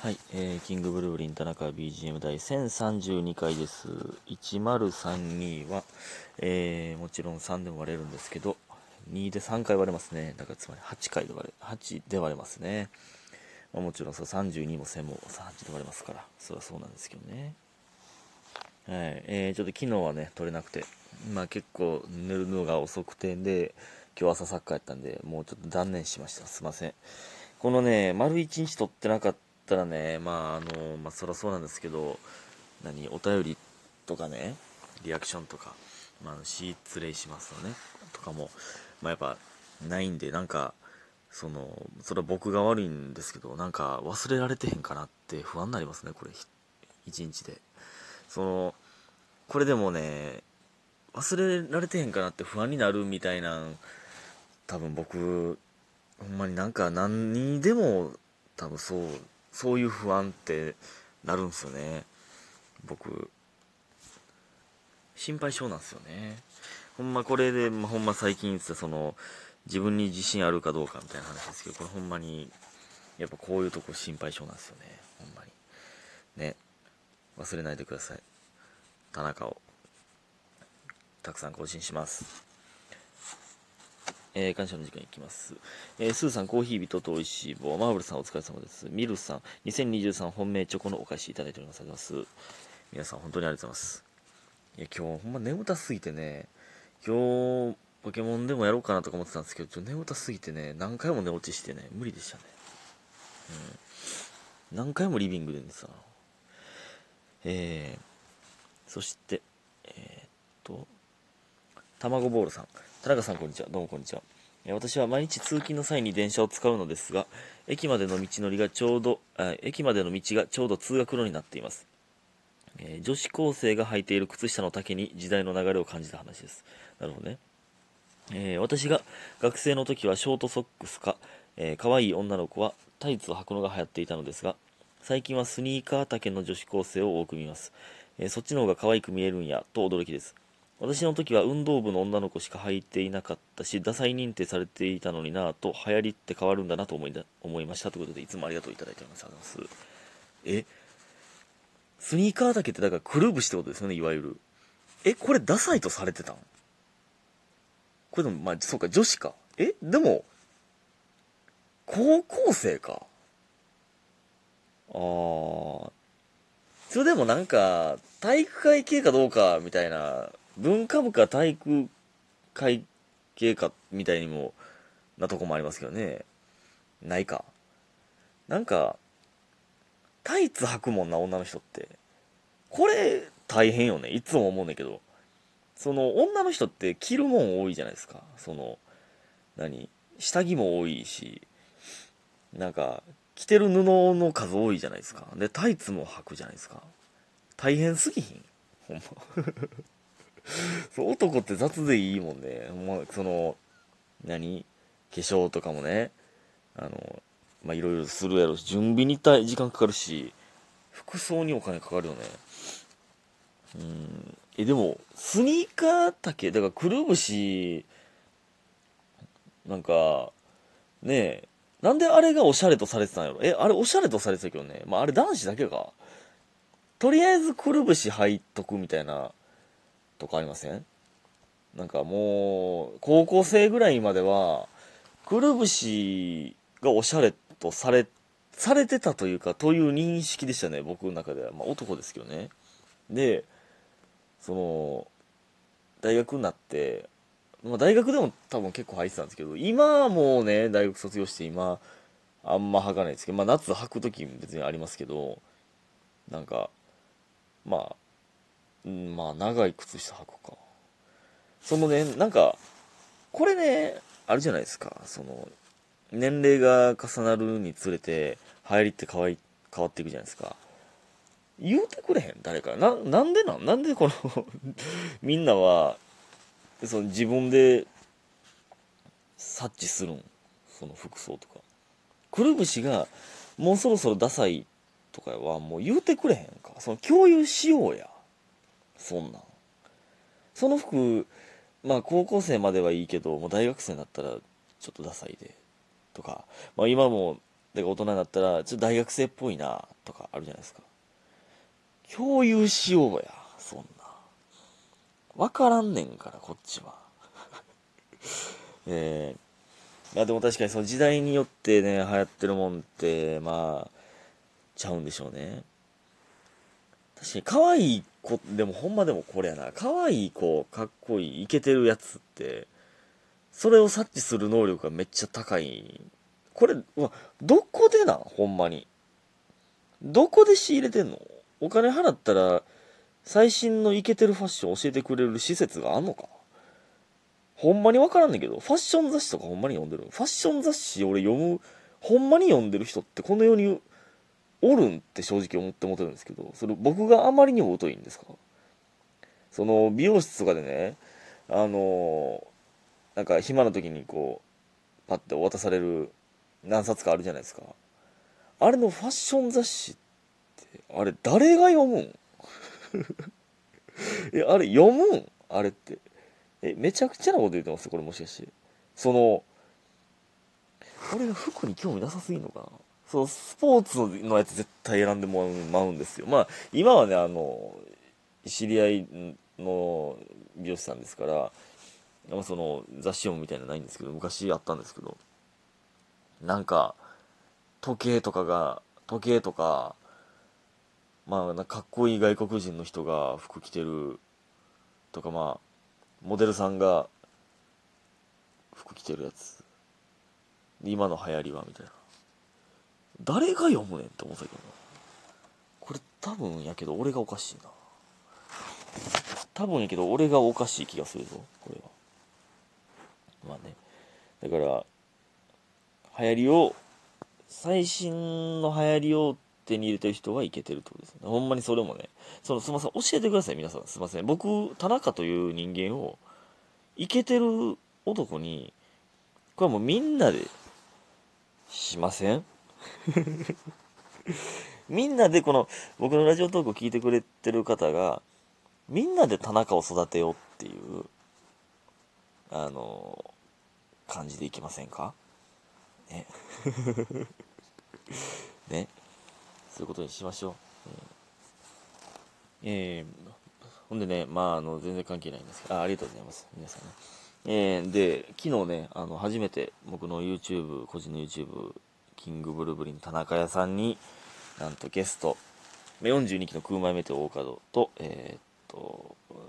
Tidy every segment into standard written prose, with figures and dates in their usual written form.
はい、キングブルーリン田中 BGM 第1032回です。1032は、もちろん3でも割れるんですけど、2で3回割れますね。だからつまり8で割れますね。まあ、もちろん32も1000も38で割れますから、それはそうなんですけどね。はい、ちょっと昨日はね撮れなくて、まあ結構寝るのが遅くて、で今日朝サッカーやったんで、もうちょっと断念しました。すいません。このね丸1日撮ってなかったらね、まあそりゃそうなんですけど、お便りとかね、リアクションとか、失礼しますのねとかも、やっぱないんで、それは僕が悪いんですけど、忘れられてへんかなって不安になりますね。これ1日でこれでもね、忘れられてへんかなって不安になるみたいな、多分僕ほんまに何にでも多分そういう不安ってなるんですよね。僕心配性なんですよね。ほんまこれで、ほんま最近言ってた自分に自信あるかどうかみたいな話ですけど、これほんまにやっぱこういうとこ心配性なんですよね。ほんまにね、忘れないでください。田中をたくさん更新します。感謝の時間いきます。スーさん、コーヒー人とおいしい棒、マーブルさんお疲れ様です。ミルさん、2023本命チョコのお返しいただいております。ありがとうございます。皆さん本当にありがとうございます。いや今日ほんま眠たすぎてね、今日ポケモンでもやろうかなとか思ってたんですけど、ちょっと眠たすぎてね、何回も寝落ちしてね、無理でしたね。何回もリビングで寝てたな。そして卵ボールさん、田中さんこんにちは。どうもこんにちは。私は毎日通勤の際に電車を使うのですが、駅までの道がちょうど通学路になっています。女子高生が履いている靴下の丈に時代の流れを感じた話です。なるほどね。私が学生の時はショートソックスか、可愛い女の子はタイツを履くのが流行っていたのですが、最近はスニーカー丈の女子高生を多く見ます。そっちの方が可愛く見えるんやと驚きです。私の時は運動部の女の子しか履いていなかったし、ダサい認定されていたのになぁと、流行りって変わるんだなと思いましたということで、いつもありがとういただいております。ありがとうございます。スニーカーだけってだからくるぶしってことですよね、いわゆる。これダサいとされてたん？これでもそうか、女子か。でも高校生か。それでも体育会系かどうかみたいな、文化部か体育会系かみたいにもなとこもありますけどね。ないか。タイツ履くもんな、女の人って。これ大変よね。いつも思うんだけど、女の人って着るもん多いじゃないですか。下着も多いし、着てる布の数多いじゃないですか。でタイツも履くじゃないですか。大変すぎひん？ほんまそう、男って雑でいいもんね。化粧とかもね、いろいろするやろし、準備に時間かかるし、服装にお金かかるよね。でもスニーカー丈だからくるぶしなんであれがおしゃれとされてたんやろ。あれおしゃれとされてたけどね。あれ男子だけか。とりあえずくるぶし履いとくみたいなとかありません？もう高校生ぐらいまではくるぶしがおしゃれとされてたというか、という認識でしたね、僕の中では。男ですけどね。で大学になって、大学でも多分結構履いてたんですけど、今はもうね、大学卒業して今あんま履かないですけど、夏履く時別にありますけど、長い靴下履くか。これねあるじゃないですか。年齢が重なるにつれて流行りって変わっていくじゃないですか。言うてくれへん？誰かなんでこのみんなは自分で察知するん？服装とかくるぶしがもうそろそろダサいとかはもう言うてくれへんか。共有しようや。その服、高校生まではいいけど、もう大学生になったらちょっとダサいでとか、今もだから大人になったらちょっと大学生っぽいなとかあるじゃないですか。共有しようや、そんな分からんねんからこっちはでも確かにその時代によってね、流行ってるもんってまあちゃうんでしょうね。確かに可愛い子でもほんまでもこれやな、可愛い子かっこいいイケてるやつってそれを察知する能力がめっちゃ高い。これどこでな、ほんまにどこで仕入れてんの？お金払ったら最新のイケてるファッション教えてくれる施設があんのか？ほんまにわからんねんけど、ファッション雑誌とかほんまに読んでる？ファッション雑誌俺読む、ほんまに読んでる人ってこの世におるんって正直思ってるんですけど、それ僕があまりにも疎いんですか？その美容室とかでね、なんか暇な時にこうパッてお渡される何冊かあるじゃないですか。あれのファッション雑誌ってあれ誰が読むんあれ読むん？あれってめちゃくちゃなこと言ってますよこれ、もしかして。その俺が服に興味なさすぎるのかな。そのスポーツのやつ絶対選んでもらうんですよ。まあ今はね、知り合いの美容師さんですからその雑誌読むみたいなのないんですけど、昔あったんですけど、なんか時計とかまあかっこいい外国人の人が服着てるとか、まあモデルさんが服着てるやつ今の流行りはみたいな、誰が読むねんって思ったけどな。これ多分やけど俺がおかしいな、多分やけど俺がおかしい気がするぞこれは。まあね、だから流行りを、最新の流行りを手に入れてる人はイケてるってことですね。ほんまにそれもね、そのすいません教えてください皆さん、すいません。僕田中という人間をイケてる男に、これはもうみんなでしませんみんなでこの僕のラジオトークを聞いてくれてる方がみんなで田中を育てようっていう感じでいきませんかねね、そういうことにしましょう。ほんでね、まあ全然関係ないんですけど、ありがとうございます皆さんね。で昨日ね、初めて僕の YouTube 個人の YouTube キングブルブリン田中屋さんになんとゲスト42期のクウマイメテオオカドと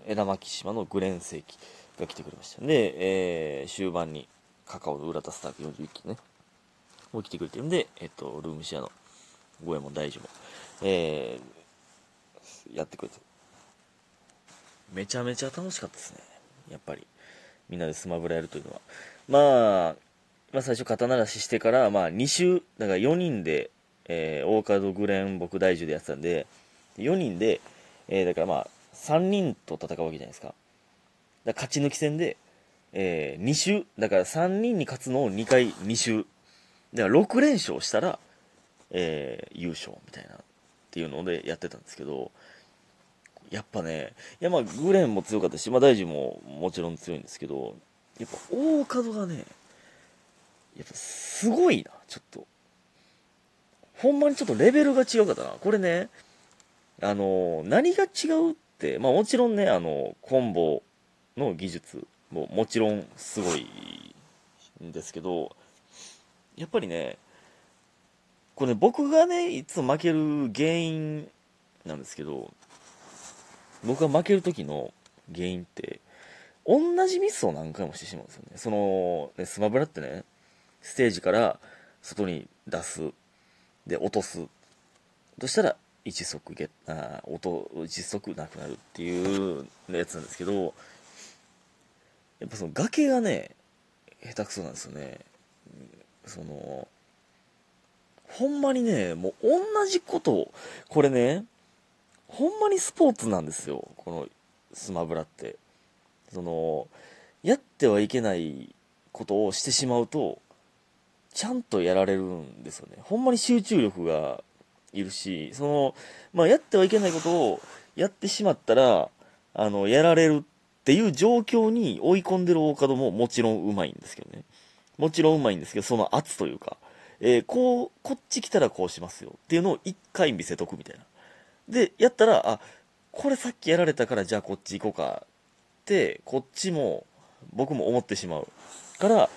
枝巻島のグレン世紀が来てくれました。で、終盤にカカオの浦田スターク41期ねもう来てくれてるんで、ルームシェアのゴエモン大樹も、やってくれてめちゃめちゃ楽しかったですね。やっぱりみんなでスマブラやるというのは、まあ最初肩慣らししてから、まあ2週だから4人で、大門グレン僕大樹でやってたんで4人で、だからまあ3人と戦うわけじゃないですか。だから勝ち抜き戦で、2週だから3人に勝つのを2回2週だから6連勝したら優勝みたいなっていうのでやってたんですけど、やっぱね、いやまあグレンも強かったし、まあ大臣ももちろん強いんですけど、やっぱ大門がねやっぱすごいな、ちょっとほんまにちょっとレベルが違うかったなこれね。何が違うって、まあもちろんねコンボの技術ももちろんすごいんですけど、やっぱりねこれね、僕がねいつも負ける原因なんですけど、僕が負ける時の原因って同じミスを何回もしてしまうんですよね。そのねスマブラってね、ステージから外に出すで落とすとしたら一足ゲッ音一足なくなるっていうやつなんですけど、やっぱその崖がね下手くそなんですよね。そのほんまにね、もう同じことを、これね、ほんまにスポーツなんですよ、このスマブラって。その、やってはいけないことをしてしまうと、ちゃんとやられるんですよね。ほんまに集中力がいるし、その、まあ、やってはいけないことをやってしまったら、やられるっていう状況に追い込んでる大門ももちろんうまいんですけどね。もちろんうまいんですけど、その圧というか。こっち来たらこうしますよっていうのを一回見せとくみたいな。で、やったら、あ、これさっきやられたからじゃあこっち行こうかって、こっちも僕も思ってしまうから、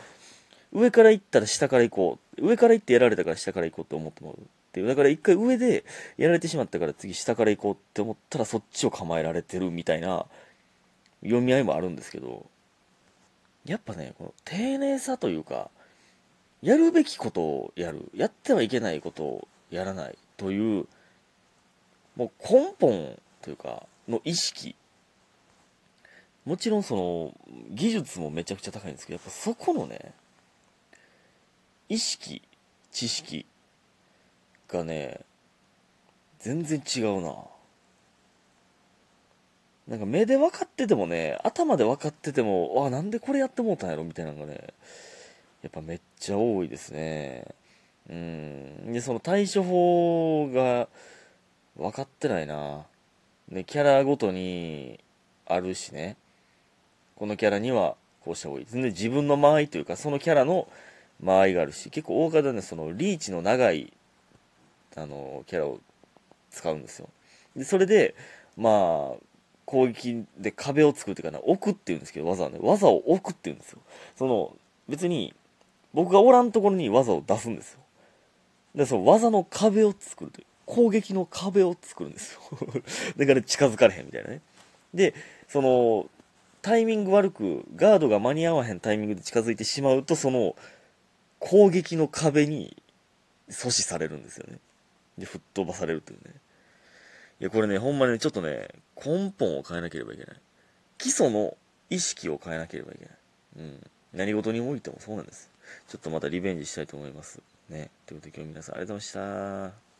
上から行ったら下から行こう。上から行ってやられたから下から行こうって思ってもらうっていう。だから一回上でやられてしまったから次下から行こうって思ったらそっちを構えられてるみたいな読み合いもあるんですけど、やっぱね、この丁寧さというか、やるべきことをやる、やってはいけないことをやらないという、もう根本というか、の意識。もちろんその、技術もめちゃくちゃ高いんですけど、やっぱそこのね、意識、知識がね、全然違うな。なんか目で分かっててもね、頭で分かってても、あ、なんでこれやってもうたんやろみたいなのがね、やっぱめっちゃ多いですね。で、その対処法が分かってないな。ね、キャラごとにあるしね、このキャラにはこうした方がいい。で、自分の間合いというか、そのキャラの間合いがあるし、結構大方ね、そのリーチの長い、キャラを使うんですよ。で、それで、まあ、攻撃で壁を作るというかな、置くっていうんですけど、技はね、技を置くっていうんですよ。その、別に、僕がおらんところに技を出すんですよ。で、その技の壁を作るという、攻撃の壁を作るんですよ。だから近づかれへんみたいなね。で、その、タイミング悪く、ガードが間に合わへんタイミングで近づいてしまうと、その、攻撃の壁に阻止されるんですよね。で、吹っ飛ばされるというね。いや、これね、ほんまにね、ちょっとね、根本を変えなければいけない。基礎の意識を変えなければいけない。うん。何事においてもそうなんです。ちょっとまたリベンジしたいと思います。ね。ということで今日皆さんありがとうございました。